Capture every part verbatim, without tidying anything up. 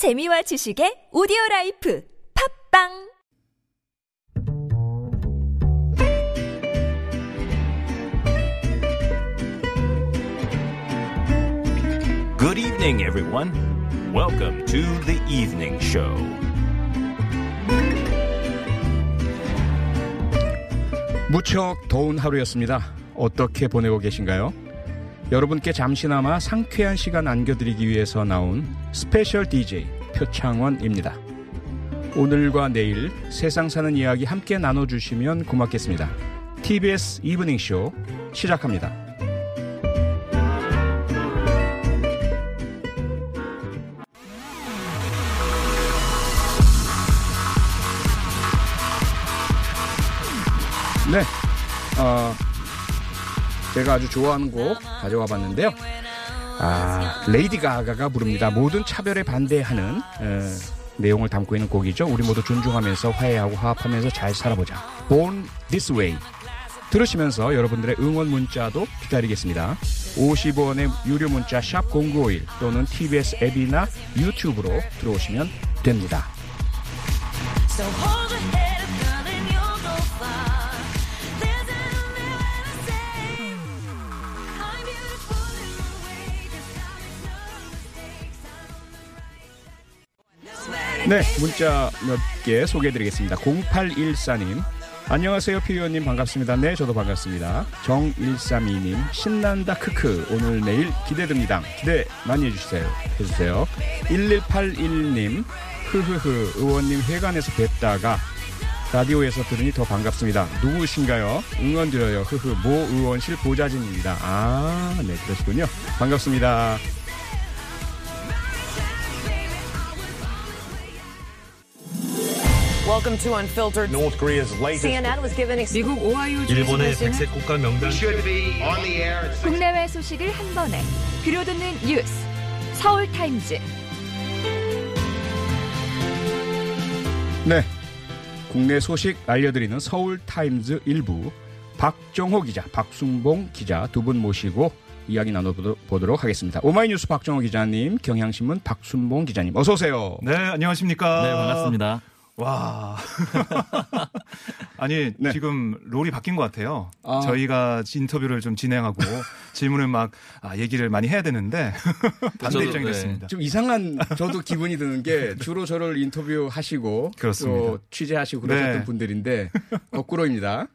재미와 지식의 오디오라이프 팟빵 Good evening, everyone. Welcome to the evening show. 무척 더운 하루였습니다. 어떻게 보내고 계신가요? 여러분께 잠시나마 상쾌한 시간 안겨드리기 위해서 나온 스페셜 디제이 표창원입니다. 오늘과 내일 세상 사는 이야기 함께 나눠주시면 고맙겠습니다. 티비에스 이브닝 쇼 시작합니다. 네, 어, 제가 아주 좋아하는 곡 가져와 봤는데요. 아, 레이디 가가가 부릅니다. 모든 차별에 반대하는 에, 내용을 담고 있는 곡이죠. 우리 모두 존중하면서 화해하고 화합하면서 잘 살아보자. Born This Way. 들으시면서 여러분들의 응원 문자도 기다리겠습니다. 오십 원의 유료 문자 샵 공구오일 또는 티비에스 앱이나 유튜브로 들어오시면 됩니다. 네, 문자 몇 개 소개해드리겠습니다. 공팔일사님 안녕하세요 피 의원님 반갑습니다. 네, 저도 반갑습니다. 정일삼이님 신난다 크크 오늘 내일 기대됩니다. 기대 많이 해주세요. 해주세요. 일일팔일님 흐흐흐 의원님 회관에서 뵙다가 라디오에서 들으니 더 반갑습니다. 누구신가요? 응원드려요. 흐흐 모 의원실 보좌진입니다. 아, 네 그러시군요. 반갑습니다. Welcome to Unfiltered. North Korea's latest. 씨엔엔 was given. 미국 오하이오 주 일본의 백색 국가 명단. 국내외 소식을 한 번에 들려드리는 뉴스. 서울 타임즈. 네, 국내 소식 알려드리는 서울 타임즈 일부 박정호 기자, 박순봉 기자 두 분 모시고 이야기 나눠보도록 하겠습니다. 오마이뉴스 박정호 기자님, 경향신문 박순봉 기자님, 어서 오세요. 네, 안녕하십니까. 네, 반갑습니다. 와. 아니, 네. 지금 롤이 바뀐 것 같아요. 아. 저희가 인터뷰를 좀 진행하고 질문을 막 아, 얘기를 많이 해야 되는데 반대 입장이 네. 됐습니다. 좀 이상한 저도 기분이 드는 게 주로 저를 인터뷰하시고 그렇습니다. 취재하시고 그러셨던 네. 분들인데 거꾸로입니다.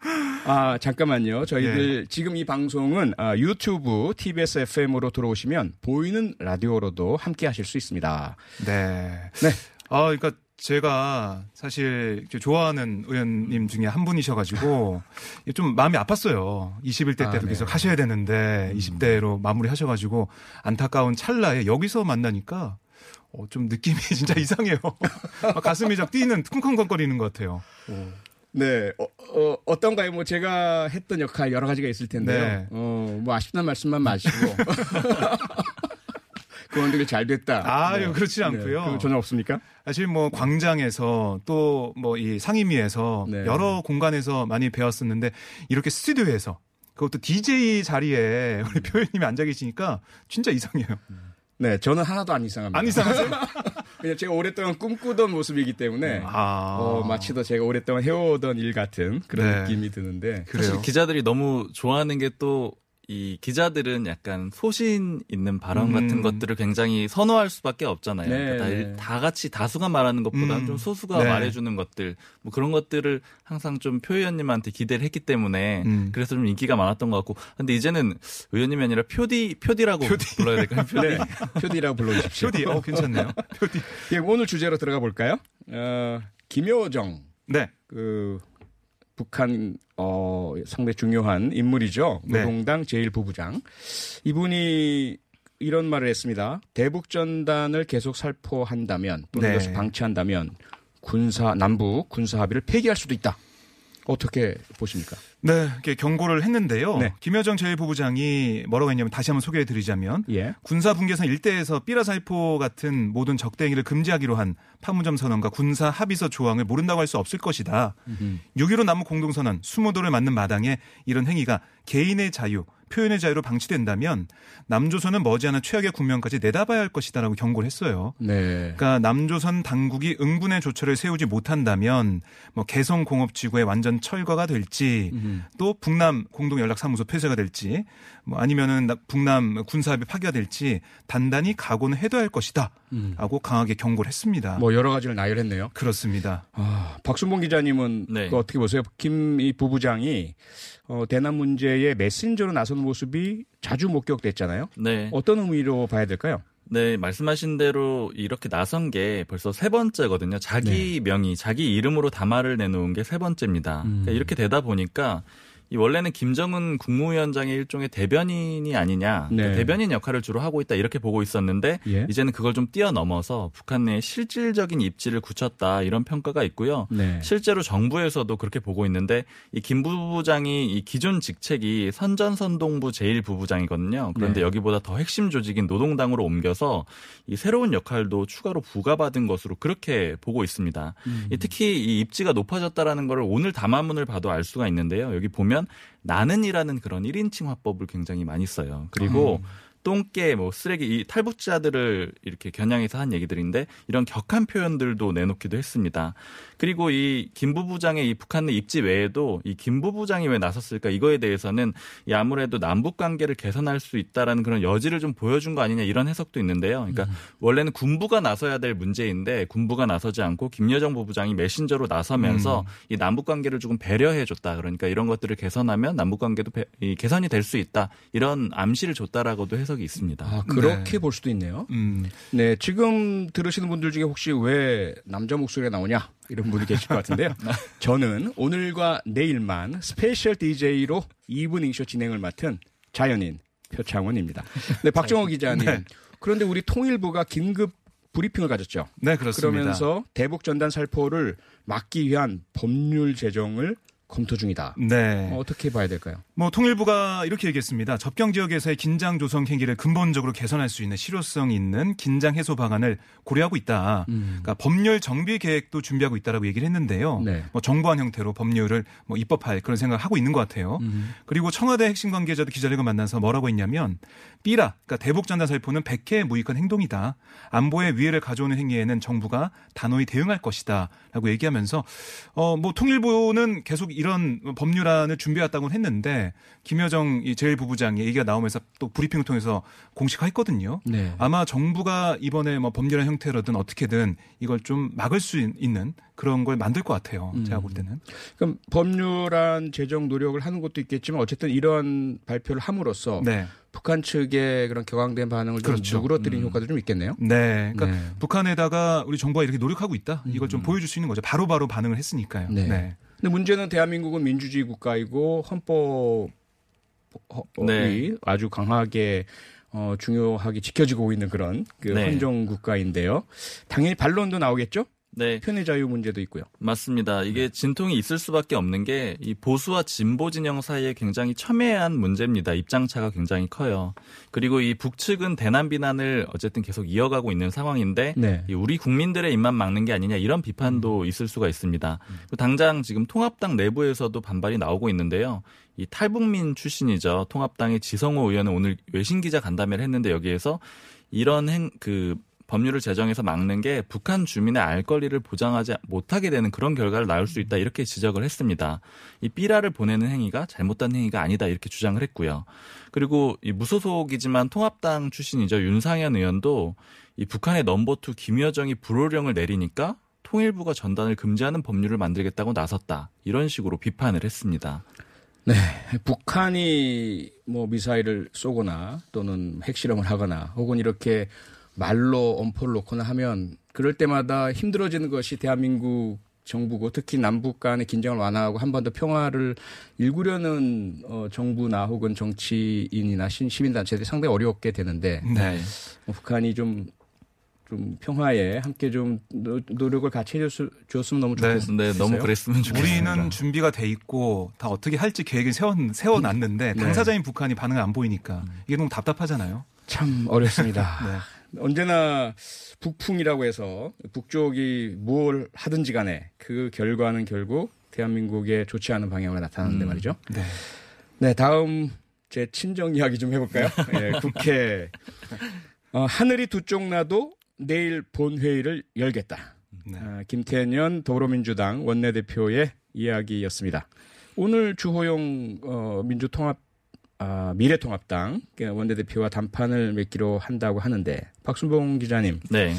아, 잠깐만요. 저희들 네. 지금 이 방송은 아, 유튜브 티비에스 에프엠으로 들어오시면 보이는 라디오로도 함께 하실 수 있습니다. 네. 네. 아, 그러니까 제가 사실 좋아하는 의원님 중에 한 분이셔가지고 좀 마음이 아팠어요. 이십일 대 때도 아, 네. 계속 하셔야 되는데 음. 이십 대로 마무리하셔가지고 안타까운 찰나에 여기서 만나니까 어, 좀 느낌이 진짜 이상해요. 가슴이 막 뛰는 쿵쾅거리는 것 같아요. 오. 네, 어, 어, 어떤가요? 뭐 제가 했던 역할 여러 가지가 있을 텐데요. 네. 어, 뭐 아쉽다는 말씀만 마시고. 의원들이 잘 됐다. 아, 네. 그렇지 않고요. 네. 전혀 없습니까? 사실 뭐 광장에서 또 뭐 이 상임위에서 네. 여러 공간에서 많이 배웠었는데 이렇게 스튜디오에서 그것도 디제이 자리에 우리 표 의원님이 앉아 계시니까 진짜 이상해요. 네, 저는 하나도 안 이상합니다. 안 이상하세요? 왜냐면 제가 오랫동안 꿈꾸던 모습이기 때문에 아. 어, 마치 더 제가 오랫동안 해오던 일 같은 그런 네. 느낌이 드는데 그래요. 사실 기자들이 너무 좋아하는 게 또 이 기자들은 약간 소신 있는 발언 음. 같은 것들을 굉장히 선호할 수밖에 없잖아요. 네, 그러니까 다, 네. 다 같이 다수가 말하는 것보다 음. 좀 소수가 네. 말해주는 것들 뭐 그런 것들을 항상 좀 표 의원님한테 기대를 했기 때문에 음. 그래서 좀 인기가 많았던 것 같고 근데 이제는 의원님이 아니라 표디, 표디라고 표디. 불러야 될까요? 표디. 네. 표디라고 불러주십시오. 표디. 어, 괜찮네요. 표디. 예, 오늘 주제로 들어가 볼까요? 어, 김여정. 네. 그... 북한 어, 상당히 중요한 인물이죠. 노동당 네. 제일 부부장. 이분이 이런 말을 했습니다. 대북전단을 계속 살포한다면 또는 네. 방치한다면 군사 남북 군사 합의를 폐기할 수도 있다. 어떻게 보십니까? 네, 이렇게 경고를 했는데요. 네. 김여정 제일 부부장이 뭐라고 했냐면 다시 한번 소개해드리자면 예. 군사분계선 일대에서 삐라살포 같은 모든 적대행위를 금지하기로 한 판문점 선언과 군사 합의서 조항을 모른다고 할 수 없을 것이다. 음. 육점일오 남북 공동선언 이십 도를 맞는 마당에 이런 행위가 개인의 자유, 표현의 자유로 방치된다면 남조선은 머지않아 최악의 국면까지 내다봐야 할 것이다라고 경고를 했어요. 네. 그러니까 남조선 당국이 응분의 조처를 세우지 못한다면 뭐 개성공업지구의 완전 철거가 될지 음. 또 북남 공동연락사무소 폐쇄가 될지 뭐 아니면은 북남 군사합의 파기가 될지 단단히 각오는 해둬야 할 것이다 라고 음. 강하게 경고를 했습니다. 뭐 여러 가지를 나열했네요. 그렇습니다. 아, 박순봉 기자님은 네. 그 어떻게 보세요? 김 이 부부장이 어, 대남 문제에 메신저로 나서는 모습이 자주 목격됐잖아요. 네. 어떤 의미로 봐야 될까요? 네, 말씀하신 대로 이렇게 나선 게 벌써 세 번째거든요. 자기 네. 명의, 자기 이름으로 담화를 내놓은 게 세 번째입니다. 음. 그러니까 이렇게 되다 보니까 이 원래는 김정은 국무위원장의 일종의 대변인이 아니냐, 네. 그러니까 대변인 역할을 주로 하고 있다 이렇게 보고 있었는데 예? 이제는 그걸 좀 뛰어넘어서 북한 내에 실질적인 입지를 굳혔다 이런 평가가 있고요. 네. 실제로 정부에서도 그렇게 보고 있는데 이 김 부부장이 이 기존 직책이 선전선동부 제일 부부장이거든요. 그런데 네. 여기보다 더 핵심 조직인 노동당으로 옮겨서 이 새로운 역할도 추가로 부과받은 것으로 그렇게 보고 있습니다. 음. 이 특히 이 입지가 높아졌다라는 걸 오늘 담화문을 봐도 알 수가 있는데요. 여기 보면 나는이라는 그런 일 인칭 화법을 굉장히 많이 써요. 그리고 음. 똥개, 뭐 쓰레기, 이 탈북자들을 이렇게 겨냥해서 한 얘기들인데 이런 격한 표현들도 내놓기도 했습니다. 그리고 이 김 부부장의 이 북한 내 입지 외에도 이 김 부부장이 왜 나섰을까 이거에 대해서는 이 아무래도 남북 관계를 개선할 수 있다라는 그런 여지를 좀 보여준 거 아니냐 이런 해석도 있는데요. 그러니까 음. 원래는 군부가 나서야 될 문제인데 군부가 나서지 않고 김여정 부부장이 메신저로 나서면서 음. 이 남북 관계를 조금 배려해줬다. 그러니까 이런 것들을 개선하면 남북 관계도 배, 이 개선이 될 수 있다. 이런 암시를 줬다라고도 해석. 있습니다. 아, 그렇게 네. 볼 수도 있네요. 음. 네, 지금 들으시는 분들 중에 혹시 왜 남자 목소리가 나오냐 이런 분이 계실 것 같은데요. 저는 오늘과 내일만 스페셜 디제이로 이브닝쇼 진행을 맡은 자연인 표창원입니다. 네, 박정호 기자님. 네. 그런데 우리 통일부가 긴급 브리핑을 가졌죠. 네, 그렇습니다. 그러면서 대북 전단 살포를 막기 위한 법률 제정을 검토 중이다. 네. 어떻게 봐야 될까요? 뭐 통일부가 이렇게 얘기했습니다. 접경 지역에서의 긴장 조성 행위를 근본적으로 개선할 수 있는 실효성 있는 긴장 해소 방안을 고려하고 있다. 음. 그러니까 법률 정비 계획도 준비하고 있다라고 얘기를 했는데요. 네. 뭐 정부안 형태로 법률을 뭐 입법할 그런 생각을 하고 있는 것 같아요. 음. 그리고 청와대 핵심 관계자도 기자들과 만나서 뭐라고 했냐면 삐라, 그러니까 대북 전단 살포는 백해에 무익한 행동이다. 안보에 위해를 가져오는 행위에는 정부가 단호히 대응할 것이다라고 얘기하면서 어, 뭐 통일부는 계속 이런 법률안을 준비했다고 했는데 김여정 제일 부부장 얘기가 나오면서 또 브리핑을 통해서 공식화했거든요. 네. 아마 정부가 이번에 뭐 법률안 형태로든 어떻게든 이걸 좀 막을 수 있는 그런 걸 만들 것 같아요. 음. 제가 볼 때는. 그럼 법률안 제정 노력을 하는 것도 있겠지만 어쨌든 이런 발표를 함으로써 네. 북한 측의 그런 격앙된 반응을 좀 그렇죠. 누그러뜨린 음. 효과도 좀 있겠네요. 네. 그러니까 네. 북한에다가 우리 정부가 이렇게 노력하고 있다. 이걸 좀 음. 보여줄 수 있는 거죠. 바로바로 바로 반응을 했으니까요. 네. 네. 근데 문제는 대한민국은 민주주의 국가이고 헌법이 네. 아주 강하게 어, 중요하게 지켜지고 있는 그런 그 네. 헌정 국가인데요. 당연히 반론도 나오겠죠? 네. 표현의 자유 문제도 있고요. 맞습니다. 이게 진통이 있을 수밖에 없는 게 이 보수와 진보 진영 사이에 굉장히 첨예한 문제입니다. 입장차가 굉장히 커요. 그리고 이 북측은 대남 비난을 어쨌든 계속 이어가고 있는 상황인데 네. 이 우리 국민들의 입만 막는 게 아니냐 이런 비판도 있을 수가 있습니다. 당장 지금 통합당 내부에서도 반발이 나오고 있는데요. 이 탈북민 출신이죠. 통합당의 지성호 의원은 오늘 외신 기자 간담회를 했는데 여기에서 이런 행, 그 법률을 제정해서 막는 게 북한 주민의 알 권리를 보장하지 못하게 되는 그런 결과를 낳을 수 있다 이렇게 지적을 했습니다. 이 삐라를 보내는 행위가 잘못된 행위가 아니다 이렇게 주장을 했고요. 그리고 이 무소속이지만 통합당 출신이죠. 윤상현 의원도 이 북한의 넘버투 김여정이 불호령을 내리니까 통일부가 전단을 금지하는 법률을 만들겠다고 나섰다. 이런 식으로 비판을 했습니다. 네, 북한이 뭐 미사일을 쏘거나 또는 핵실험을 하거나 혹은 이렇게 말로 엄포를 놓거나 하면 그럴 때마다 힘들어지는 것이 대한민국 정부고 특히 남북 간의 긴장을 완화하고 한 번 더 평화를 일구려는 어, 정부나 혹은 정치인이나 시민단체들이 상당히 어렵게 되는데 네. 어, 북한이 좀, 좀 평화에 함께 좀 노, 노력을 같이 해줬으면 너무 좋겠어요. 네, 네, 너무 그랬으면 좋겠습니다. 우리는 준비가 돼 있고 다 어떻게 할지 계획을 세워, 세워놨는데 당사자인 네. 북한이 반응을 안 보이니까 이게 너무 답답하잖아요. 참 어렵습니다. 네. 언제나 북풍이라고 해서 북쪽이 뭘 하든지 간에 그 결과는 결국 대한민국에 좋지 않은 방향으로 나타나는데 음. 말이죠. 네. 네, 다음 제 친정 이야기 좀 해볼까요? 네, 국회. 어, 하늘이 두 쪽 나도 내일 본회의를 열겠다. 네. 아, 김태년 더불어민주당 원내대표의 이야기였습니다. 오늘 주호영 어, 민주통합 아, 미래통합당 원내대표와 담판을 맺기로 한다고 하는데 박순봉 기자님, 네.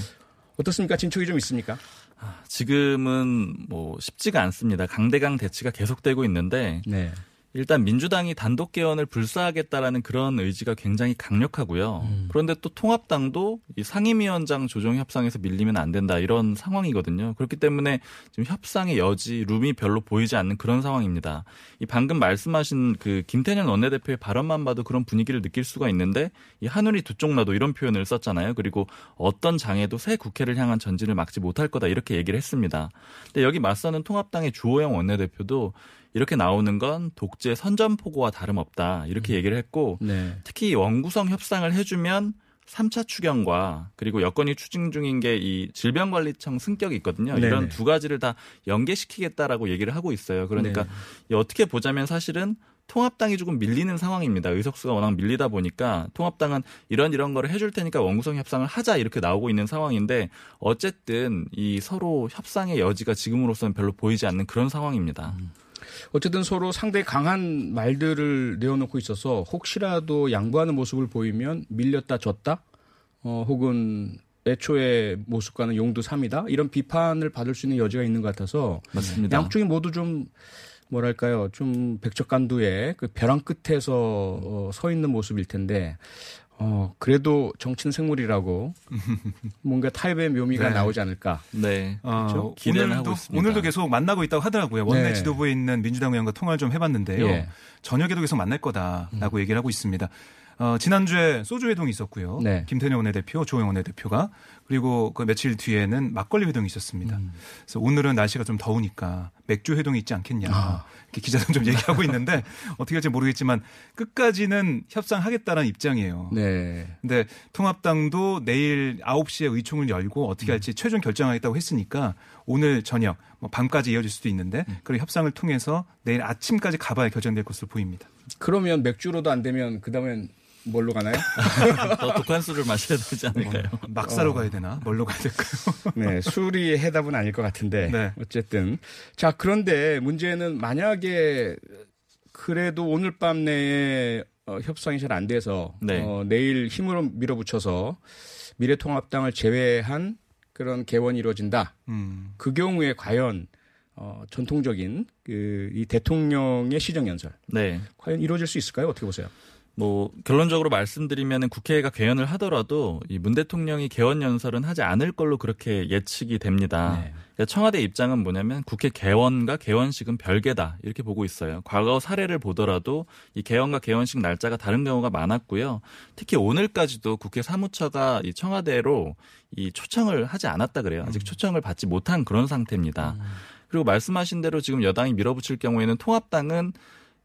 어떻습니까? 진척이 좀 있습니까? 아, 지금은 뭐 쉽지가 않습니다. 강대강 대치가 계속되고 있는데 네. 일단 민주당이 단독 개헌을 불사하겠다라는 그런 의지가 굉장히 강력하고요. 음. 그런데 또 통합당도 이 상임위원장 조정 협상에서 밀리면 안 된다 이런 상황이거든요. 그렇기 때문에 지금 협상의 여지, 룸이 별로 보이지 않는 그런 상황입니다. 이 방금 말씀하신 그 김태년 원내대표의 발언만 봐도 그런 분위기를 느낄 수가 있는데 이 하늘이 두 쪽 나도 이런 표현을 썼잖아요. 그리고 어떤 장애도 새 국회를 향한 전진을 막지 못할 거다 이렇게 얘기를 했습니다. 근데 여기 맞서는 통합당의 주호영 원내대표도 이렇게 나오는 건 독재 선전포고와 다름없다 이렇게 얘기를 했고 네. 특히 원구성 협상을 해주면 삼 차 추경과 그리고 여건이 추진 중인 게 이 질병관리청 승격이 있거든요. 네네. 이런 두 가지를 다 연계시키겠다라고 얘기를 하고 있어요. 그러니까 네. 어떻게 보자면 사실은 통합당이 조금 밀리는 상황입니다. 의석수가 워낙 밀리다 보니까 통합당은 이런 이런 거를 해줄 테니까 원구성 협상을 하자 이렇게 나오고 있는 상황인데 어쨌든 이 서로 협상의 여지가 지금으로서는 별로 보이지 않는 그런 상황입니다. 음. 어쨌든 서로 상당히 강한 말들을 내어놓고 있어서 혹시라도 양보하는 모습을 보이면 밀렸다 졌다 어, 혹은 애초의 모습과는 용두삼이다 이런 비판을 받을 수 있는 여지가 있는 것 같아서 맞습니다. 양쪽이 모두 좀 뭐랄까요 좀 백척간두의 그 벼랑 끝에서 어, 서 있는 모습일 텐데 어, 그래도 정치는 생물이라고 뭔가 타협의 묘미가 네. 나오지 않을까. 네. 그렇죠? 어, 기대를 오늘도, 하고 있습니다. 오늘도 계속 만나고 있다고 하더라고요. 원내 네. 지도부에 있는 민주당 의원과 통화를 좀 해봤는데요. 예. 저녁에도 계속 만날 거다라고 음. 얘기를 하고 있습니다. 어, 지난주에 소주 회동이 있었고요. 네. 김태년 원내대표, 조영원 원내대표가 그리고 그 며칠 뒤에는 막걸리 회동이 있었습니다. 음. 그래서 오늘은 날씨가 좀 더우니까 맥주 회동이 있지 않겠냐. 아. 이렇게 기자들은 좀 얘기하고 있는데 어떻게 할지 모르겠지만 끝까지는 협상하겠다라는 입장이에요. 네. 근데 통합당도 내일 아홉 시에 의총을 열고 어떻게 할지 음. 최종 결정하겠다고 했으니까 오늘 저녁, 뭐 밤까지 이어질 수도 있는데 음. 그런 협상을 통해서 내일 아침까지 가봐야 결정될 것으로 보입니다. 그러면 맥주로도 안 되면 그다음엔 뭘로 가나요? 더 독한 술을 마셔야 되지 않을까요? 어, 막사로 어. 가야 되나? 뭘로 가야 될까요? 네, 술이 해답은 아닐 것 같은데 네. 어쨌든 자 그런데 문제는 만약에 그래도 오늘 밤 내에 어, 협상이 잘 안 돼서 네. 어, 내일 힘으로 밀어붙여서 미래통합당을 제외한 그런 개원이 이루어진다. 음. 그 경우에 과연 어, 전통적인 그 이 대통령의 시정연설 네. 과연 이루어질 수 있을까요? 어떻게 보세요? 뭐 결론적으로 말씀드리면 국회가 개헌을 하더라도 이 문 대통령이 개헌 연설은 하지 않을 걸로 그렇게 예측이 됩니다. 네. 그러니까 청와대 입장은 뭐냐면 국회 개원과 개원식은 별개다 이렇게 보고 있어요. 과거 사례를 보더라도 이 개원과 개원식 날짜가 다른 경우가 많았고요. 특히 오늘까지도 국회 사무처가 이 청와대로 이 초청을 하지 않았다 그래요. 아직 초청을 받지 못한 그런 상태입니다. 그리고 말씀하신 대로 지금 여당이 밀어붙일 경우에는 통합당은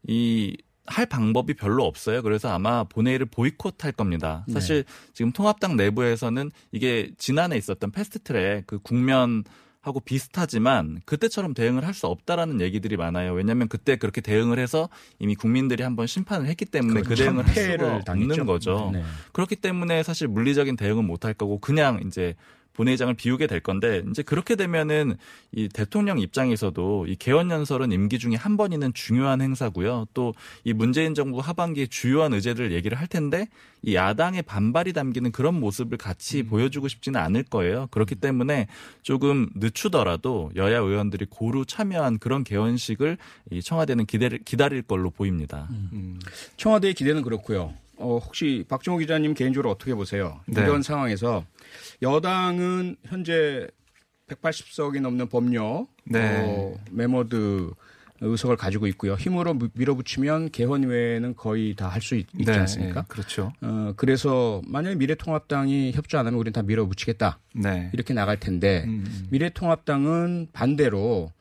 이 할 방법이 별로 없어요. 그래서 아마 본회의를 보이콧할 겁니다. 사실 네. 지금 통합당 내부에서는 이게 지난해 있었던 패스트트랙 그 국면하고 비슷하지만 그때처럼 대응을 할 수 없다라는 얘기들이 많아요. 왜냐하면 그때 그렇게 대응을 해서 이미 국민들이 한번 심판을 했기 때문에 그 대응을 할 수가 없는 거죠. 네. 그렇기 때문에 사실 물리적인 대응은 못할 거고 그냥 이제 본회의장을 비우게 될 건데 이제 그렇게 되면은 이 대통령 입장에서도 이 개헌 연설은 임기 중에 한 번 있는 중요한 행사고요. 또 이 문재인 정부 하반기의 주요한 의제들 얘기를 할 텐데 이 야당의 반발이 담기는 그런 모습을 같이 음. 보여주고 싶지는 않을 거예요. 그렇기 때문에 조금 늦추더라도 여야 의원들이 고루 참여한 그런 개헌식을 이 청와대는 기대를 기다릴 걸로 보입니다. 음. 청와대의 기대는 그렇고요. 어, 혹시 박정호 기자님 개인적으로 어떻게 보세요? 네. 이런 상황에서 여당은 현재 백팔십 석이 넘는 법료 네. 어, 메모드 의석을 가지고 있고요. 힘으로 밀어붙이면 개헌 외에는 거의 다 할 수 있지 네. 않습니까? 네. 그렇죠. 어, 그래서 만약에 미래통합당이 협조 안 하면 우리는 다 밀어붙이겠다. 네. 이렇게 나갈 텐데 음. 미래통합당은 반대로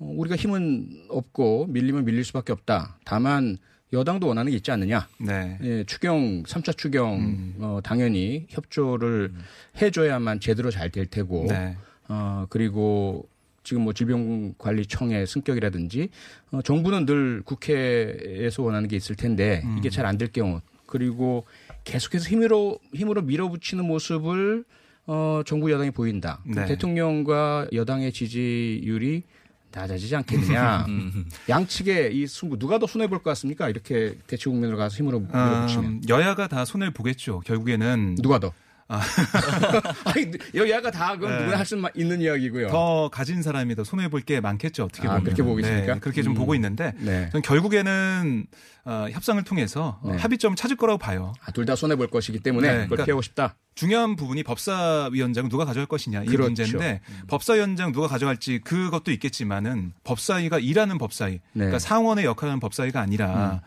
어, 우리가 힘은 없고 밀리면 밀릴 수밖에 없다. 다만 여당도 원하는 게 있지 않느냐. 네. 예, 추경, 삼 차 추경 음. 어, 당연히 협조를 음. 해줘야만 제대로 잘 될 테고 네. 어, 그리고 지금 뭐 질병관리청의 승격이라든지 어, 정부는 늘 국회에서 원하는 게 있을 텐데 음. 이게 잘 안 될 경우 그리고 계속해서 힘으로 힘으로 밀어붙이는 모습을 어, 정부 여당이 보인다. 네. 대통령과 여당의 지지율이 낮아지지 않겠느냐. 양측의 이 승부 누가 더 손해볼 것 같습니까? 이렇게 대치 국면으로 가서 힘으로 밀어붙이면. 음, 여야가 다 손해를 보겠죠. 결국에는. 누가 더? 아. 아니, 여야가 다 그건 네. 누구나 할 수 있는 이야기고요. 더 가진 사람이 더 손해볼 게 많겠죠. 어떻게 보면. 아, 그렇게 보고 있습니까? 네, 그렇게 좀 음. 보고 있는데 네. 저는 결국에는 어, 협상을 통해서 네. 합의점을 찾을 거라고 봐요. 아, 둘 다 손해볼 것이기 때문에 네, 그걸 그러니까 피하고 싶다. 중요한 부분이 법사위원장은 누가 가져갈 것이냐 이 그렇죠. 문제인데 음. 법사위원장 누가 가져갈지 그것도 있겠지만은 법사위가 일하는 법사위 네. 그러니까 상원의 역할하는 법사위가 아니라 음.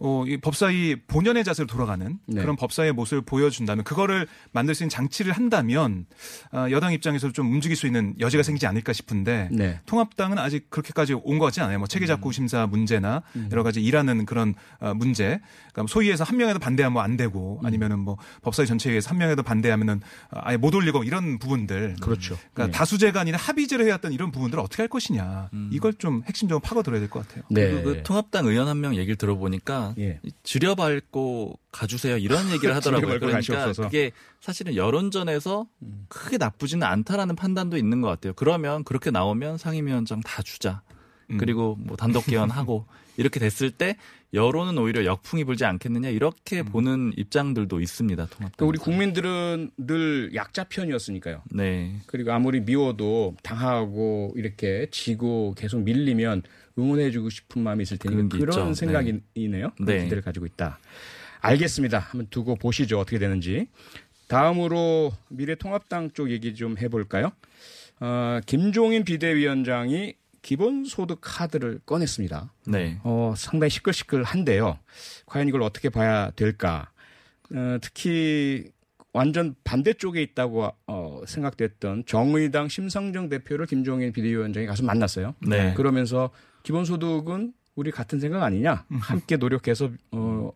어, 이 법사위 본연의 자세로 돌아가는 네. 그런 법사위의 모습을 보여준다면 그거를 만들 수 있는 장치를 한다면 어, 여당 입장에서 좀 움직일 수 있는 여지가 생기지 않을까 싶은데 네. 통합당은 아직 그렇게까지 온 것 같지 않아요. 뭐 체계작구 심사 문제나 음. 여러 가지 일하는 그런 어, 문제 그러니까 소위에서 한 명에도 반대하면 뭐 안 되고 음. 아니면은 뭐 법사위 전체에서 한 명에도 반대 반대하면은 아예 못 올리고 이런 부분들. 그렇죠. 그러니까 네. 다수제가 아니라 합의제를 해왔던 이런 부분들을 어떻게 할 것이냐. 음. 이걸 좀 핵심적으로 파고들어야 될 것 같아요. 네. 그리고 그 통합당 의원 한 명 얘기를 들어보니까 예. 지려밟고 가주세요 이런 얘기를 하더라고요. 그러니까 그게 사실은 여론전에서 음. 크게 나쁘지는 않다라는 판단도 있는 것 같아요. 그러면 그렇게 나오면 상임위원장 다 주자. 음. 그리고 뭐 단독 개헌하고 이렇게 됐을 때 여론은 오히려 역풍이 불지 않겠느냐 이렇게 음. 보는 입장들도 있습니다. 통합당. 우리 국민들은 늘 약자 편이었으니까요. 네. 그리고 아무리 미워도 당하고 이렇게 지고 계속 밀리면 응원해주고 싶은 마음이 있을 테니까 그런 생각이네요. 네. 그런 기대를 가지고 있다. 알겠습니다. 한번 두고 보시죠. 어떻게 되는지. 다음으로 미래통합당 쪽 얘기 좀 해볼까요? 어, 김종인 비대위원장이 기본소득 카드를 꺼냈습니다. 네. 어, 상당히 시끌시끌한데요. 과연 이걸 어떻게 봐야 될까? 어, 특히 완전 반대쪽에 있다고 어, 생각됐던 정의당 심상정 대표를 김종인 비대위원장이 가서 만났어요. 네. 그러면서 기본소득은 우리 같은 생각 아니냐? 함께 노력해서 어,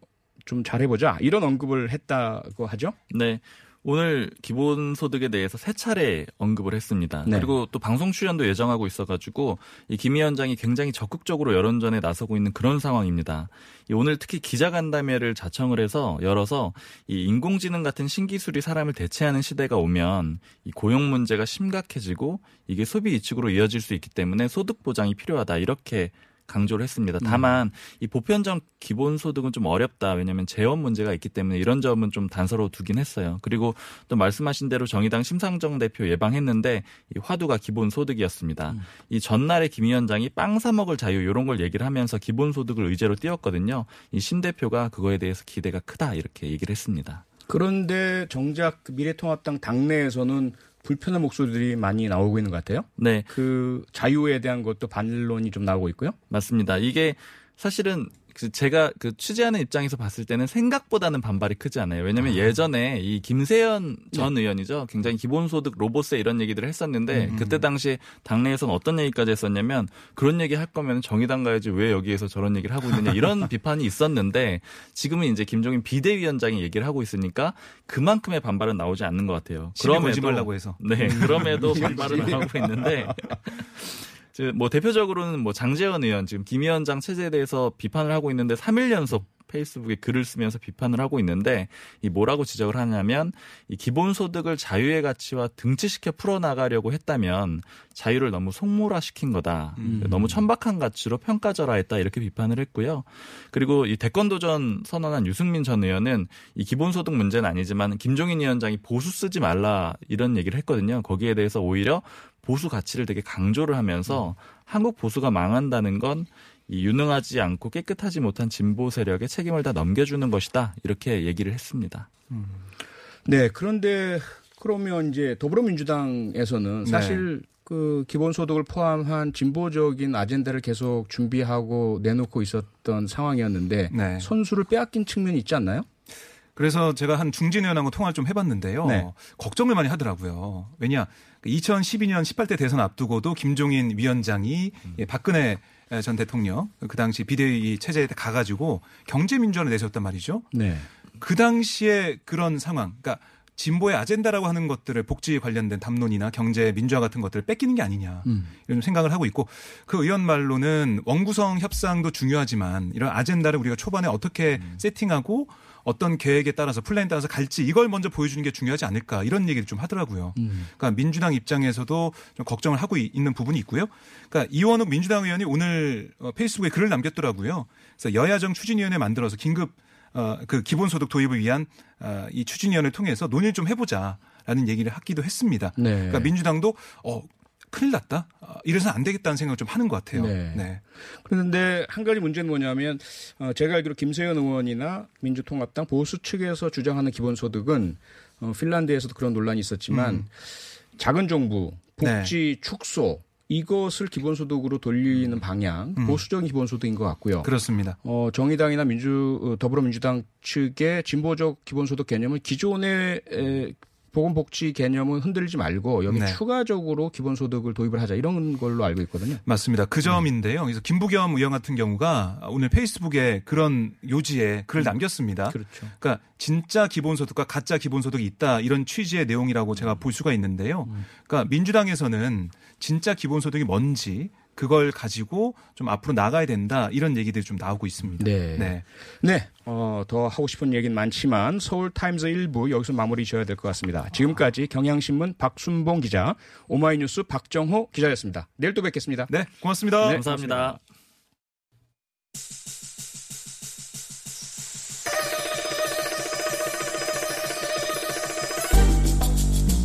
좀 잘해보자. 이런 언급을 했다고 하죠. 네. 오늘 기본소득에 대해서 세 차례 언급을 했습니다. 네. 그리고 또 방송 출연도 예정하고 있어가지고 이 김 위원장이 굉장히 적극적으로 여론전에 나서고 있는 그런 상황입니다. 이 오늘 특히 기자간담회를 자청을 해서 열어서 이 인공지능 같은 신기술이 사람을 대체하는 시대가 오면 이 고용 문제가 심각해지고 이게 소비 이축으로 이어질 수 있기 때문에 소득 보장이 필요하다 이렇게 강조를 했습니다. 다만 음. 이 보편적 기본소득은 좀 어렵다. 왜냐하면 재원 문제가 있기 때문에 이런 점은 좀 단서로 두긴 했어요. 그리고 또 말씀하신 대로 정의당 심상정 대표 예방했는데 이 화두가 기본소득이었습니다. 음. 이 전날에 김 위원장이 빵 사 먹을 자유 이런 걸 얘기를 하면서 기본소득을 의제로 띄웠거든요. 이 심 대표가 그거에 대해서 기대가 크다 이렇게 얘기를 했습니다. 그런데 정작 미래통합당 당내에서는 불편한 목소리들이 많이 나오고 있는 것 같아요. 네. 그 자유에 대한 것도 반론이 좀 나오고 있고요. 맞습니다. 이게 사실은 제가 그 취재하는 입장에서 봤을 때는 생각보다는 반발이 크지 않아요. 왜냐하면 아. 예전에 이 김세현 전 네. 의원이죠. 굉장히 기본소득 로봇세 이런 얘기들을 했었는데 음. 그때 당시 당내에서는 어떤 얘기까지 했었냐면 그런 얘기 할 거면 정의당 가야지 왜 여기에서 저런 얘기를 하고 있느냐 이런 비판이 있었는데 지금은 이제 김종인 비대위원장이 얘기를 하고 있으니까 그만큼의 반발은 나오지 않는 것 같아요. 그럼에도 말라고 해서 네 그럼에도 반발은 하고 있는데. 뭐 대표적으로는 뭐 장제원 의원 지금 김 위원장 체제에 대해서 비판을 하고 있는데 삼 일 연속 페이스북에 글을 쓰면서 비판을 하고 있는데 이 뭐라고 지적을 하냐면 이 기본소득을 자유의 가치와 등치시켜 풀어나가려고 했다면 자유를 너무 속물화시킨 거다. 음. 너무 천박한 가치로 평가절하했다 이렇게 비판을 했고요. 그리고 이 대권도전 선언한 유승민 전 의원은 이 기본소득 문제는 아니지만 김종인 위원장이 보수 쓰지 말라 이런 얘기를 했거든요. 거기에 대해서 오히려 보수 가치를 되게 강조를 하면서 음. 한국 보수가 망한다는 건 이 유능하지 않고 깨끗하지 못한 진보 세력의 책임을 다 넘겨주는 것이다. 이렇게 얘기를 했습니다. 음. 네. 그런데 그러면 이제 더불어민주당에서는 사실 네. 그 기본소득을 포함한 진보적인 아젠다를 계속 준비하고 내놓고 있었던 상황이었는데 네. 선수를 빼앗긴 측면이 있지 않나요? 그래서 제가 한 중진 의원하고 통화를 좀 해봤는데요. 네. 걱정을 많이 하더라고요. 왜냐 이천십이 년 십팔 대 대선 앞두고도 김종인 위원장이 음. 박근혜 전 대통령 그 당시 비대위 체제에 가가지고 경제민주화를 내세웠단 말이죠. 네. 그 당시에 그런 상황 그러니까 진보의 아젠다라고 하는 것들을 복지 관련된 담론이나 경제, 민주화 같은 것들을 뺏기는 게 아니냐 음. 이런 생각을 하고 있고, 그 의원 말로는 원구성 협상도 중요하지만 이런 아젠다를 우리가 초반에 어떻게 음. 세팅하고 어떤 계획에 따라서 플랜에 따라서 갈지 이걸 먼저 보여주는 게 중요하지 않을까 이런 얘기를 좀 하더라고요. 음. 그러니까 민주당 입장에서도 좀 걱정을 하고 있는 부분이 있고요. 그러니까 이원욱 민주당 의원이 오늘 페이스북에 글을 남겼더라고요. 그래서 여야정 추진위원회 만들어서 긴급 어, 그 기본소득 도입을 위한 어, 이 추진위원을 통해서 논의를 좀 해보자라는 얘기를 하기도 했습니다. 네. 그러니까 민주당도 어, 큰일 났다. 어, 이래서는 안 되겠다는 생각을 좀 하는 것 같아요. 네. 네. 그런데 한 가지 문제는 뭐냐면 어, 제가 알기로 김세현 의원이나 민주통합당 보수 측에서 주장하는 기본소득은 어, 핀란드에서도 그런 논란이 있었지만 음. 작은 정부, 복지 네. 축소. 이것을 기본소득으로 돌리는 방향, 음. 보수적인 기본소득인 것 같고요. 그렇습니다. 어, 정의당이나 민주, 더불어민주당 측의 진보적 기본소득 개념은 기존의 에, 보건복지 개념은 흔들리지 말고 여기 네. 추가적으로 기본소득을 도입을 하자 이런 걸로 알고 있거든요. 맞습니다. 그 점인데요. 그래서 김부겸 의원 같은 경우가 오늘 페이스북에 그런 요지에 글을 음. 남겼습니다. 그렇죠. 그러니까 진짜 기본소득과 가짜 기본소득이 있다 이런 취지의 내용이라고 제가 볼 수가 있는데요. 그러니까 민주당에서는 진짜 기본소득이 뭔지 그걸 가지고 좀 앞으로 나가야 된다 이런 얘기들이 좀 나오고 있습니다. 네. 네. 네. 어, 더 하고 싶은 얘기는 많지만 서울 타임즈 일부 여기서 마무리 지어야 될 것 같습니다. 지금까지 경향신문 박순봉 기자, 오마이뉴스 박정호 기자였습니다. 내일 또 뵙겠습니다. 네. 고맙습니다. 네, 감사합니다. 고맙습니다.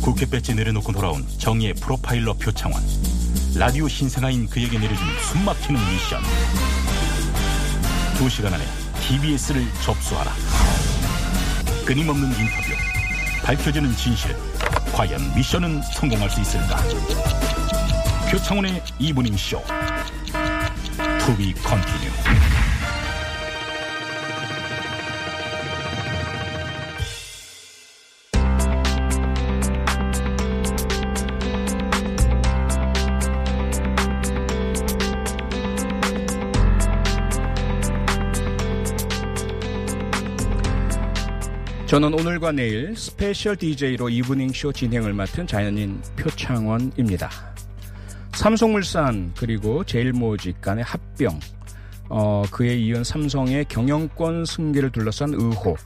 국회 배지 내려놓고 돌아온 정의의 프로파일러 표창원. 라디오 신생아인 그에게 내려준 숨막히는 미션. 두 시간 안에 티비에스를 접수하라. 끊임없는 인터뷰, 밝혀지는 진실. 과연 미션은 성공할 수 있을까? 표창원의 이브닝 쇼. To be continued. 저는 오늘과 내일 스페셜 디제이로 이브닝쇼 진행을 맡은 자연인 표창원입니다. 삼성물산 그리고 제일모직 간의 합병, 어, 그에 이은 삼성의 경영권 승계를 둘러싼 의혹,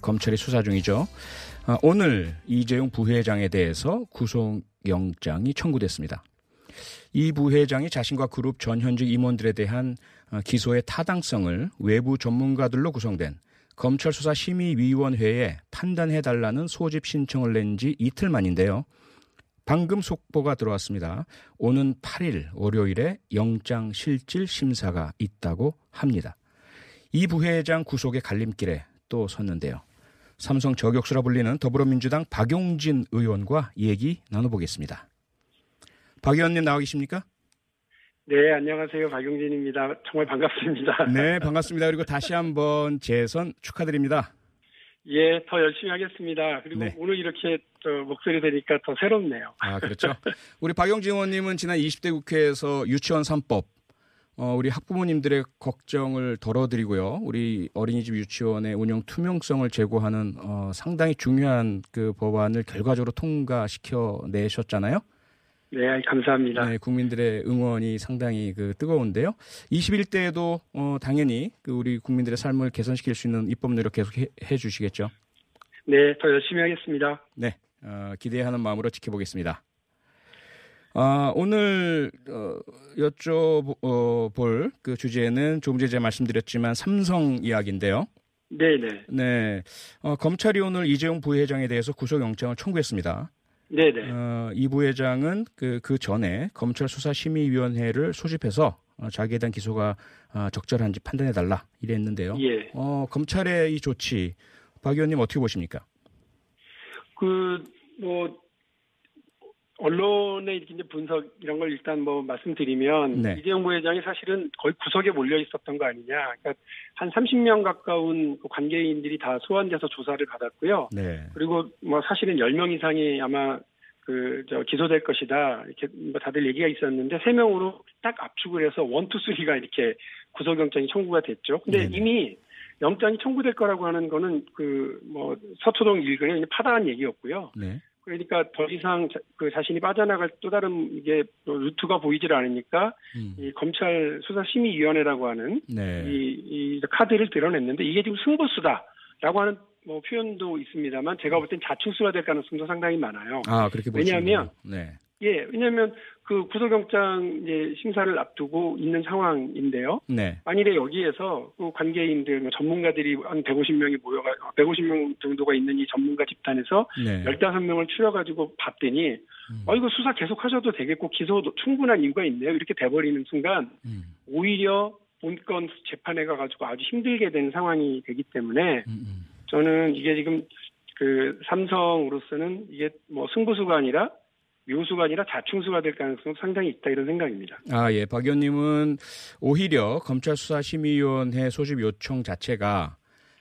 검찰이 수사 중이죠. 아, 오늘 이재용 부회장에 대해서 구속영장이 청구됐습니다. 이 부회장이 자신과 그룹 전현직 임원들에 대한 기소의 타당성을 외부 전문가들로 구성된 검찰 수사 심의위원회에 판단해달라는 소집 신청을 낸 지 이틀 만인데요. 방금 속보가 들어왔습니다. 오는 팔일 월요일에 영장 실질 심사가 있다고 합니다. 이 부회장 구속의 갈림길에 또 섰는데요. 삼성 저격수라 불리는 더불어민주당 박용진 의원과 얘기 나눠보겠습니다. 박 의원님 나와 계십니까? 네, 안녕하세요. 박용진입니다. 정말 반갑습니다. 네, 반갑습니다. 그리고 다시 한번 재선 축하드립니다. 예, 더 열심히 하겠습니다. 그리고 네. 오늘 이렇게 목소리 되니까 더 새롭네요. 아, 그렇죠. 우리 박용진 의원님은 지난 이십 대 국회에서 유치원 삼법, 어, 우리 학부모님들의 걱정을 덜어드리고요. 우리 어린이집 유치원의 운영 투명성을 제고하는 어, 상당히 중요한 그 법안을 결과적으로 통과시켜내셨잖아요. 네, 감사합니다. 네, 국민들의 응원이 상당히 그 뜨거운데요. 이십일 대에도 어, 당연히 그 우리 국민들의 삶을 개선시킬 수 있는 입법 노력 계속 해, 해 주시겠죠? 네, 더 열심히 하겠습니다. 네, 어, 기대하는 마음으로 지켜보겠습니다. 아, 오늘 어, 여쭤볼 그 주제는 조금 전에 제가 말씀드렸지만 삼성 이야기인데요. 네네. 네, 어, 검찰이 오늘 이재용 부회장에 대해서 구속영장을 청구했습니다. 네네. 어, 이 부회장은 그, 그 전에 검찰 수사심의위원회를 소집해서 어, 자기에 대한 기소가 어, 적절한지 판단해달라 이랬는데요. 예. 어, 검찰의 이 조치, 박 의원님 어떻게 보십니까? 그, 뭐, 언론의 이제 분석 이런 걸 일단 뭐 말씀드리면 네. 이재용 부회장이 사실은 거의 구석에 몰려 있었던 거 아니냐. 그러니까 한 삼십 명 가까운 관계인들이 다 소환돼서 조사를 받았고요. 네. 그리고 뭐 사실은 열 명 이상이 아마 그 저 기소될 것이다. 이렇게 뭐 다들 얘기가 있었는데 세 명으로 딱 압축을 해서 일, 이, 삼가 이렇게 구속영장이 청구가 됐죠. 근데 네네. 이미 영장이 청구될 거라고 하는 거는 그 뭐 서초동 일근에 파다한 얘기였고요. 네. 그러니까 더 이상 자, 그 자신이 빠져나갈 또 다른 이게 또 루트가 보이질 않으니까 음. 이 검찰 수사심의위원회라고 하는 네. 이, 이 카드를 드러냈는데 이게 지금 승부수다라고 하는 뭐 표현도 있습니다만 제가 볼 땐 자충수가 될 가능성도 상당히 많아요. 아 그렇게 보시면 왜냐하면 네. 예 왜냐하면 그 구속영장 이제 심사를 앞두고 있는 상황인데요. 네. 만일에 여기에서 그 관계인들, 전문가들이 한 백오십 명이 모여가 백오십 명 정도가 있는 이 전문가 집단에서 네. 십오 명을 추려가지고 봤더니 음. 어 이거 수사 계속하셔도 되겠고 기소도 충분한 이유가 있네요. 이렇게 돼버리는 순간 음. 오히려 본건 재판에 가가지고 아주 힘들게 된 상황이 되기 때문에. 음음. 저는 이게 지금 그 삼성으로서는 이게 뭐 승부수가 아니라 묘수가 아니라 자충수가 될 가능성이 상당히 있다 이런 생각입니다. 아, 예. 박 의원님은 오히려 검찰 수사심의위원회 소집 요청 자체가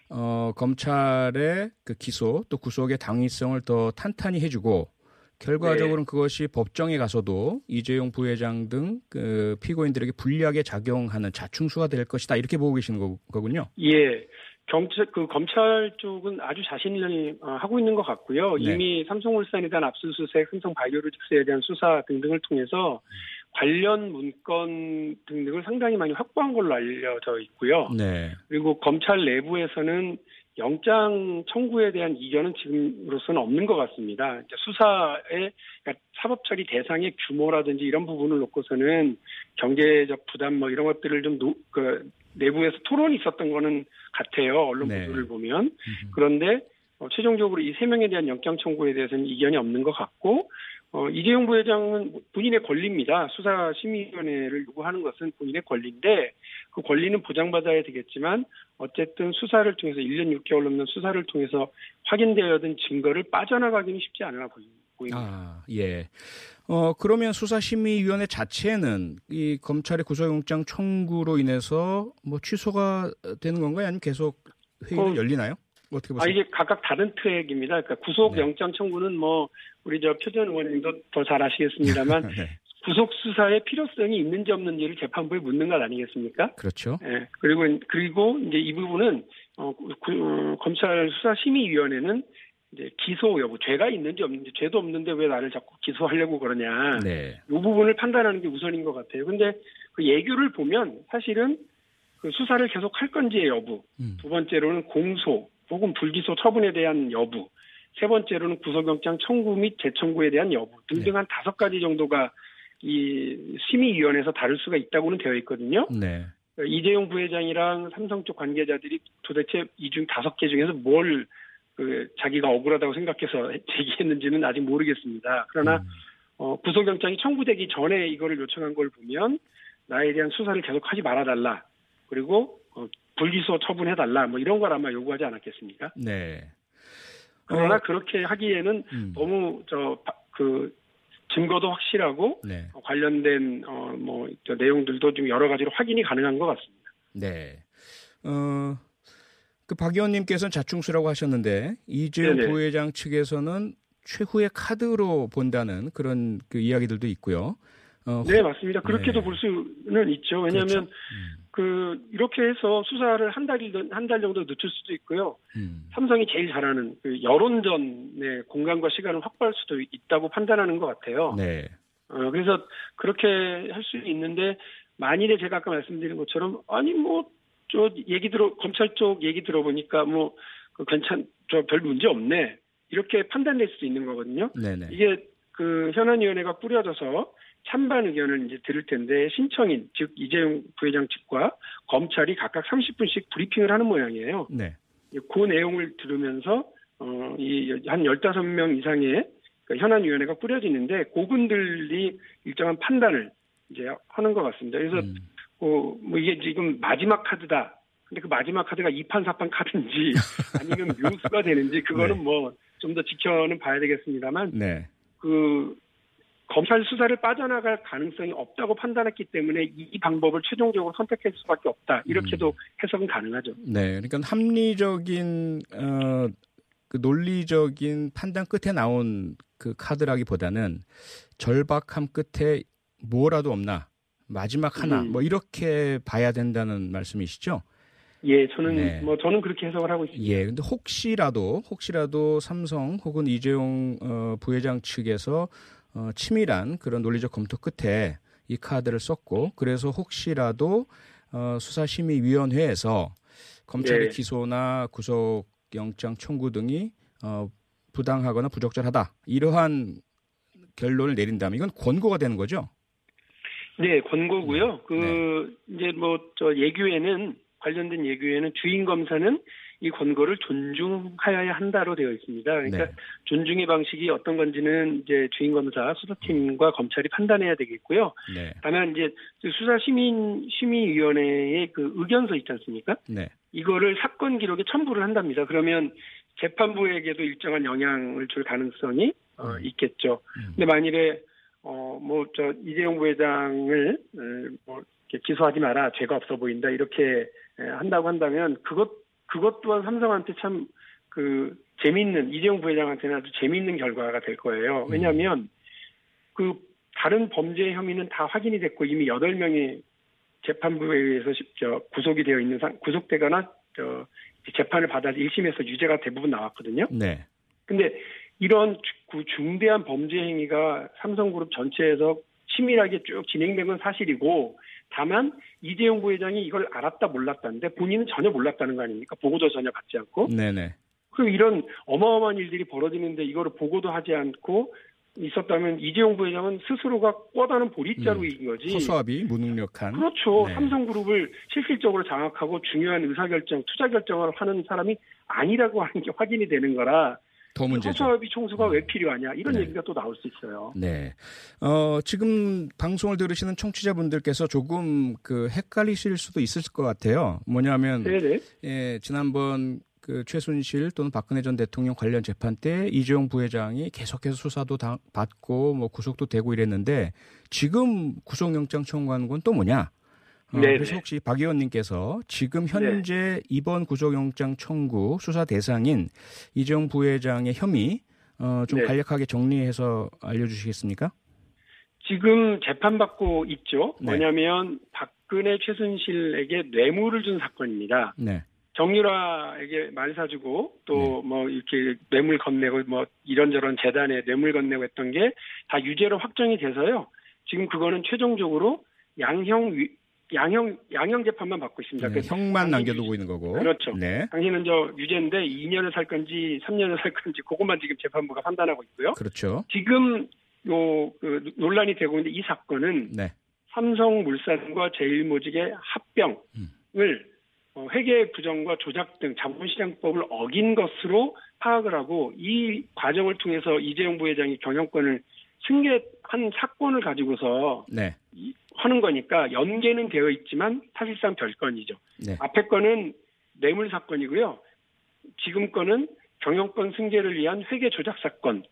어, 검찰의 그 기소 또 구속의 당위성을 더 탄탄히 해주고 결과적으로는 네. 그것이 법정에 가서도 이재용 부회장 등 그 피고인들에게 불리하게 작용하는 자충수가 될 것이다 이렇게 보고 계시는 거, 거군요. 예. 경찰, 그 검찰 쪽은 아주 자신을 하고 있는 것 같고요. 네. 이미 삼성물산에 대한 압수수색, 삼성 바이오로직스에 대한 수사 등등을 통해서 관련 문건 등등을 상당히 많이 확보한 걸로 알려져 있고요. 네. 그리고 검찰 내부에서는 영장 청구에 대한 이견은 지금으로서는 없는 것 같습니다. 수사의 그러니까 사법처리 대상의 규모라든지 이런 부분을 놓고서는 경제적 부담 뭐 이런 것들을 좀 노, 그, 내부에서 토론이 있었던 거는 같아요. 언론 보도를 네. 보면. 그런데 어, 최종적으로 이 세 명에 대한 영장 청구에 대해서는 이견이 없는 것 같고 어, 이재용 부회장은 본인의 권리입니다. 수사심의위원회를 요구하는 것은 본인의 권리인데 그 권리는 보장받아야 되겠지만 어쨌든 수사를 통해서 일 년 육 개월 넘는 수사를 통해서 확인되어든 증거를 빠져나가기는 쉽지 않아 보입니다. 아, 예. 어, 그러면 수사심의위원회 자체는 이 검찰의 구속영장 청구로 인해서 뭐 취소가 되는 건가요? 아니면 계속 회의는 어, 열리나요? 어떻게 보세요? 아, 이게 각각 다른 트랙입니다. 그러니까 구속영장 청구는 뭐 우리 저 표전 의원님도 더 잘 아시겠습니다만 네. 구속수사의 필요성이 있는지 없는지를 재판부에 묻는 것 아니겠습니까? 그렇죠. 예. 그리고, 그리고 이제 이 부분은 어, 구, 어, 검찰 수사심의위원회는 이제 기소 여부, 죄가 있는지 없는지, 죄도 없는데 왜 나를 자꾸 기소하려고 그러냐. 네. 이 부분을 판단하는 게 우선인 것 같아요. 근데 그 예규를 보면 사실은 그 수사를 계속 할 건지의 여부, 음. 두 번째로는 공소 혹은 불기소 처분에 대한 여부, 세 번째로는 구속영장 청구 및 재청구에 대한 여부 등등 네. 한 다섯 가지 정도가 이 심의위원회에서 다룰 수가 있다고는 되어 있거든요. 네. 이재용 부회장이랑 삼성 쪽 관계자들이 도대체 이 중 다섯 개 중에서 뭘 그 자기가 억울하다고 생각해서 제기했는지는 아직 모르겠습니다. 그러나 음. 어, 구속영장이 청구되기 전에 이거를 요청한 걸 보면 나에 대한 수사를 계속하지 말아달라. 그리고 어, 불기소 처분해달라. 뭐 이런 걸 아마 요구하지 않았겠습니까? 네. 그러나 어. 그렇게 하기에는 음. 너무 저 그 증거도 확실하고 네. 관련된 어, 뭐 내용들도 좀 여러 가지로 확인이 가능한 것 같습니다. 네. 어, 그 박 의원님께서는 자충수라고 하셨는데 이재용 네네. 부회장 측에서는 최후의 카드로 본다는 그런 그 이야기들도 있고요. 어, 네, 맞습니다. 그렇게도 네. 볼 수는 있죠. 왜냐하면 그렇죠. 음. 그 이렇게 해서 수사를 한 달이든 한 달 정도 늦출 수도 있고요. 음. 삼성이 제일 잘하는 그 여론전의 공간과 시간을 확보할 수도 있다고 판단하는 것 같아요. 네. 어, 그래서 그렇게 할 수 있는데 만일에 제가 아까 말씀드린 것처럼 아니 뭐 저 얘기 들어 검찰 쪽 얘기 들어보니까 뭐 그 괜찮 저 별 문제 없네 이렇게 판단될 수도 있는 거거든요. 네네. 이게 그 현안위원회가 꾸려져서 찬반 의견을 이제 들을 텐데 신청인 즉 이재용 부회장 측과 검찰이 각각 삼십 분씩 브리핑을 하는 모양이에요. 네. 그 내용을 들으면서 어, 이 한 십오 명 이상의 현안위원회가 꾸려지는데 고군들이 일정한 판단을 이제 하는 것 같습니다. 그래서 음. 어, 뭐 이게 지금 마지막 카드다. 근데 그 마지막 카드가 이 판 사 판 카드인지 아니면 묘수가 되는지 그거는 네. 뭐 좀 더 지켜는 봐야 되겠습니다만. 네. 그 검찰 수사를 빠져나갈 가능성이 없다고 판단했기 때문에 이 방법을 최종적으로 선택할 수밖에 없다. 이렇게도 음. 해석은 가능하죠. 네, 그러니까 합리적인 어, 그 논리적인 판단 끝에 나온 그 카드라기보다는 절박함 끝에 뭐라도 없나 마지막 하나 음. 뭐 이렇게 봐야 된다는 말씀이시죠? 예, 저는 네. 뭐 저는 그렇게 해석을 하고 있습니다. 예, 근데 혹시라도 혹시라도 삼성 혹은 이재용 어, 부회장 측에서 어, 치밀한 그런 논리적 검토 끝에 이 카드를 썼고, 그래서 혹시라도 어, 수사심의위원회에서 검찰의 네. 기소나 구속영장 청구 등이 어, 부당하거나 부적절하다, 이러한 결론을 내린다면 이건 권고가 되는 거죠? 네, 권고고요. 그 네. 이제 뭐 저 예규에는 관련된 예규에는 주인 검사는 이 권고를 존중하여야 한다로 되어 있습니다. 그러니까 네. 존중의 방식이 어떤 건지는 이제 주인 검사, 수사팀과 검찰이 판단해야 되겠고요. 네. 다만 이제 수사 시민 심의위원회의 그 의견서 있지 않습니까? 네. 이거를 사건 기록에 첨부를 한답니다. 그러면 재판부에게도 일정한 영향을 줄 가능성이 어, 있겠죠. 음. 근데 만일에 어, 뭐 저 이재용 부회장을 음, 뭐 이렇게 기소하지 마라, 죄가 없어 보인다, 이렇게 한다고 한다면 그것 그것 또한 삼성한테 참 그 재미있는, 이재용 부회장한테는 아주 재미있는 결과가 될 거예요. 왜냐하면 그 다른 범죄 혐의는 다 확인이 됐고 이미 여덟 명이 재판부에 의해서 쉽죠 구속이 되어 있는 상 구속되거나 저 재판을 받아서 일 심에서 유죄가 대부분 나왔거든요. 네. 근데 이런 중대한 범죄 행위가 삼성그룹 전체에서 치밀하게 쭉 진행된 건 사실이고, 다만 이재용 부회장이 이걸 알았다 몰랐다는데 본인은 전혀 몰랐다는 거 아닙니까? 보고도 전혀 받지 않고. 네네. 그리고 이런 어마어마한 일들이 벌어지는데 이거를 보고도 하지 않고 있었다면 이재용 부회장은 스스로가 꿔다는 보릿자루인 거지. 허수아비, 무능력한. 그렇죠. 네. 삼성그룹을 실질적으로 장악하고 중요한 의사결정, 투자결정을 하는 사람이 아니라고 하는 게 확인이 되는 거라. 더 문제죠. 허수아비 총수가 왜 필요하냐, 이런 네. 얘기가 또 나올 수 있어요. 네. 어, 지금 방송을 들으시는 청취자분들께서 조금 그 헷갈리실 수도 있을 것 같아요. 뭐냐면 네네. 예, 지난번 그 최순실 또는 박근혜 전 대통령 관련 재판 때 이재용 부회장이 계속해서 수사도 당, 받고 뭐 구속도 되고 이랬는데, 지금 구속영장 청구하는 건 또 뭐냐? 어, 그래서 혹시 박 의원님께서 지금 현재 네네. 이번 구속영장 청구 수사 대상인 이재용 부회장의 혐의 어, 좀 네네. 간략하게 정리해서 알려주시겠습니까? 지금 재판받고 있죠. 네. 뭐냐면 박근혜 최순실에게 뇌물을 준 사건입니다. 네. 정유라에게 말 사주고 또 뭐 네. 이렇게 뇌물 건네고 뭐 이런저런 재단에 뇌물 건네고 했던 게 다 유죄로 확정이 돼서요. 지금 그거는 최종적으로 양형 위, 양형 양형 재판만 받고 있습니다. 네, 형만 남겨두고 있는 거고. 그렇죠. 네. 당신은 저 유죄인데 이 년을 살 건지 삼 년을 살 건지 그것만 지금 재판부가 판단하고 있고요. 그렇죠. 지금 요 그 논란이 되고 있는 이 사건은 네. 삼성물산과 제일모직의 합병을 음. 어, 회계 부정과 조작 등 자본시장법을 어긴 것으로 파악을 하고, 이 과정을 통해서 이재용 부회장이 경영권을 승계한 사건을 가지고서 네. 이, 하는 거니까 연계는 되어 있지만 사실상 별건이죠. 네. 앞에 건은 뇌물 사건이고요. 지금 건은 경영권 승계를 위한 회계 조작 사건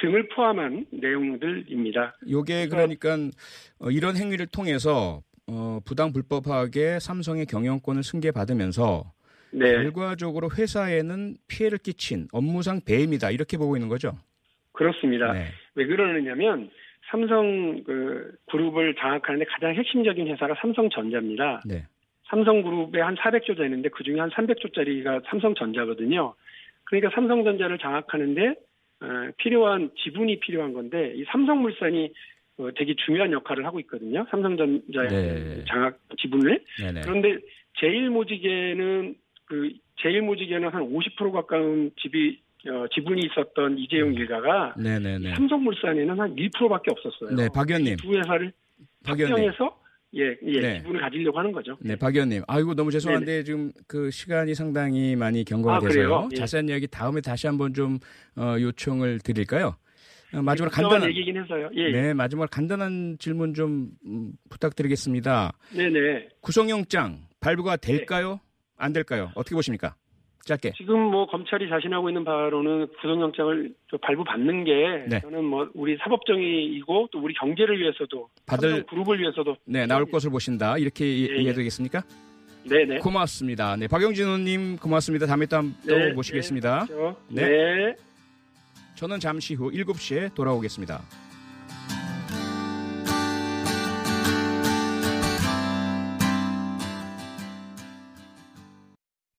등을 포함한 내용들입니다. 이게 그러니까 어, 이런 행위를 통해서 어, 부당 불법하게 삼성의 경영권을 승계받으면서 네. 결과적으로 회사에는 피해를 끼친 업무상 배임이다, 이렇게 보고 있는 거죠? 그렇습니다. 네. 왜 그러느냐면 삼성 그 그룹을 장악하는데 가장 핵심적인 회사가 삼성전자입니다. 네. 삼성그룹에 한 사백 조 되는데 그중에 한 삼백 조짜리가 삼성전자거든요. 그러니까 삼성전자를 장악하는데 어, 필요한 지분이 필요한 건데, 이 삼성물산이 어, 되게 중요한 역할을 하고 있거든요. 삼성전자의 네. 장악 지분을. 네네. 그런데 제일모직에는 그 제일모직에는 한 오십 퍼센트 가까운 집이 어, 지분이 있었던 이재용 일가가 네네네. 삼성물산에는 한 일 퍼센트밖에 없었어요. 네, 박 의원님. 두 회사를 합병해서 예, 예 네. 지분을 가지려고 하는 거죠. 네, 박 의원님. 아이고, 너무 죄송한데 네네. 지금 그 시간이 상당히 많이 경과가 아, 돼서요. 예. 자세한 이야기 다음에 다시 한번 좀 어, 요청을 드릴까요? 마지막으로 간단한 얘기긴 해서요. 예. 네, 마지막으로 간단한 질문 좀 부탁드리겠습니다. 네네. 구속영장 발부가 될까요? 네. 안 될까요? 어떻게 보십니까? 짧게. 지금 뭐 검찰이 자신하고 있는 바로는 구속영장을 발부 받는 게 네. 저는 뭐 우리 사법정의이고 또 우리 경제를 위해서도 받을 그룹을 위해서도 네 나올 것을 보신다, 이렇게 예. 이해되겠습니까? 네네. 고맙습니다. 네, 박용진 의원님 고맙습니다. 다음에 또 한번 네. 모시겠습니다. 네. 그렇죠. 네. 네. 저는 잠시 후 일곱 시에 돌아오겠습니다.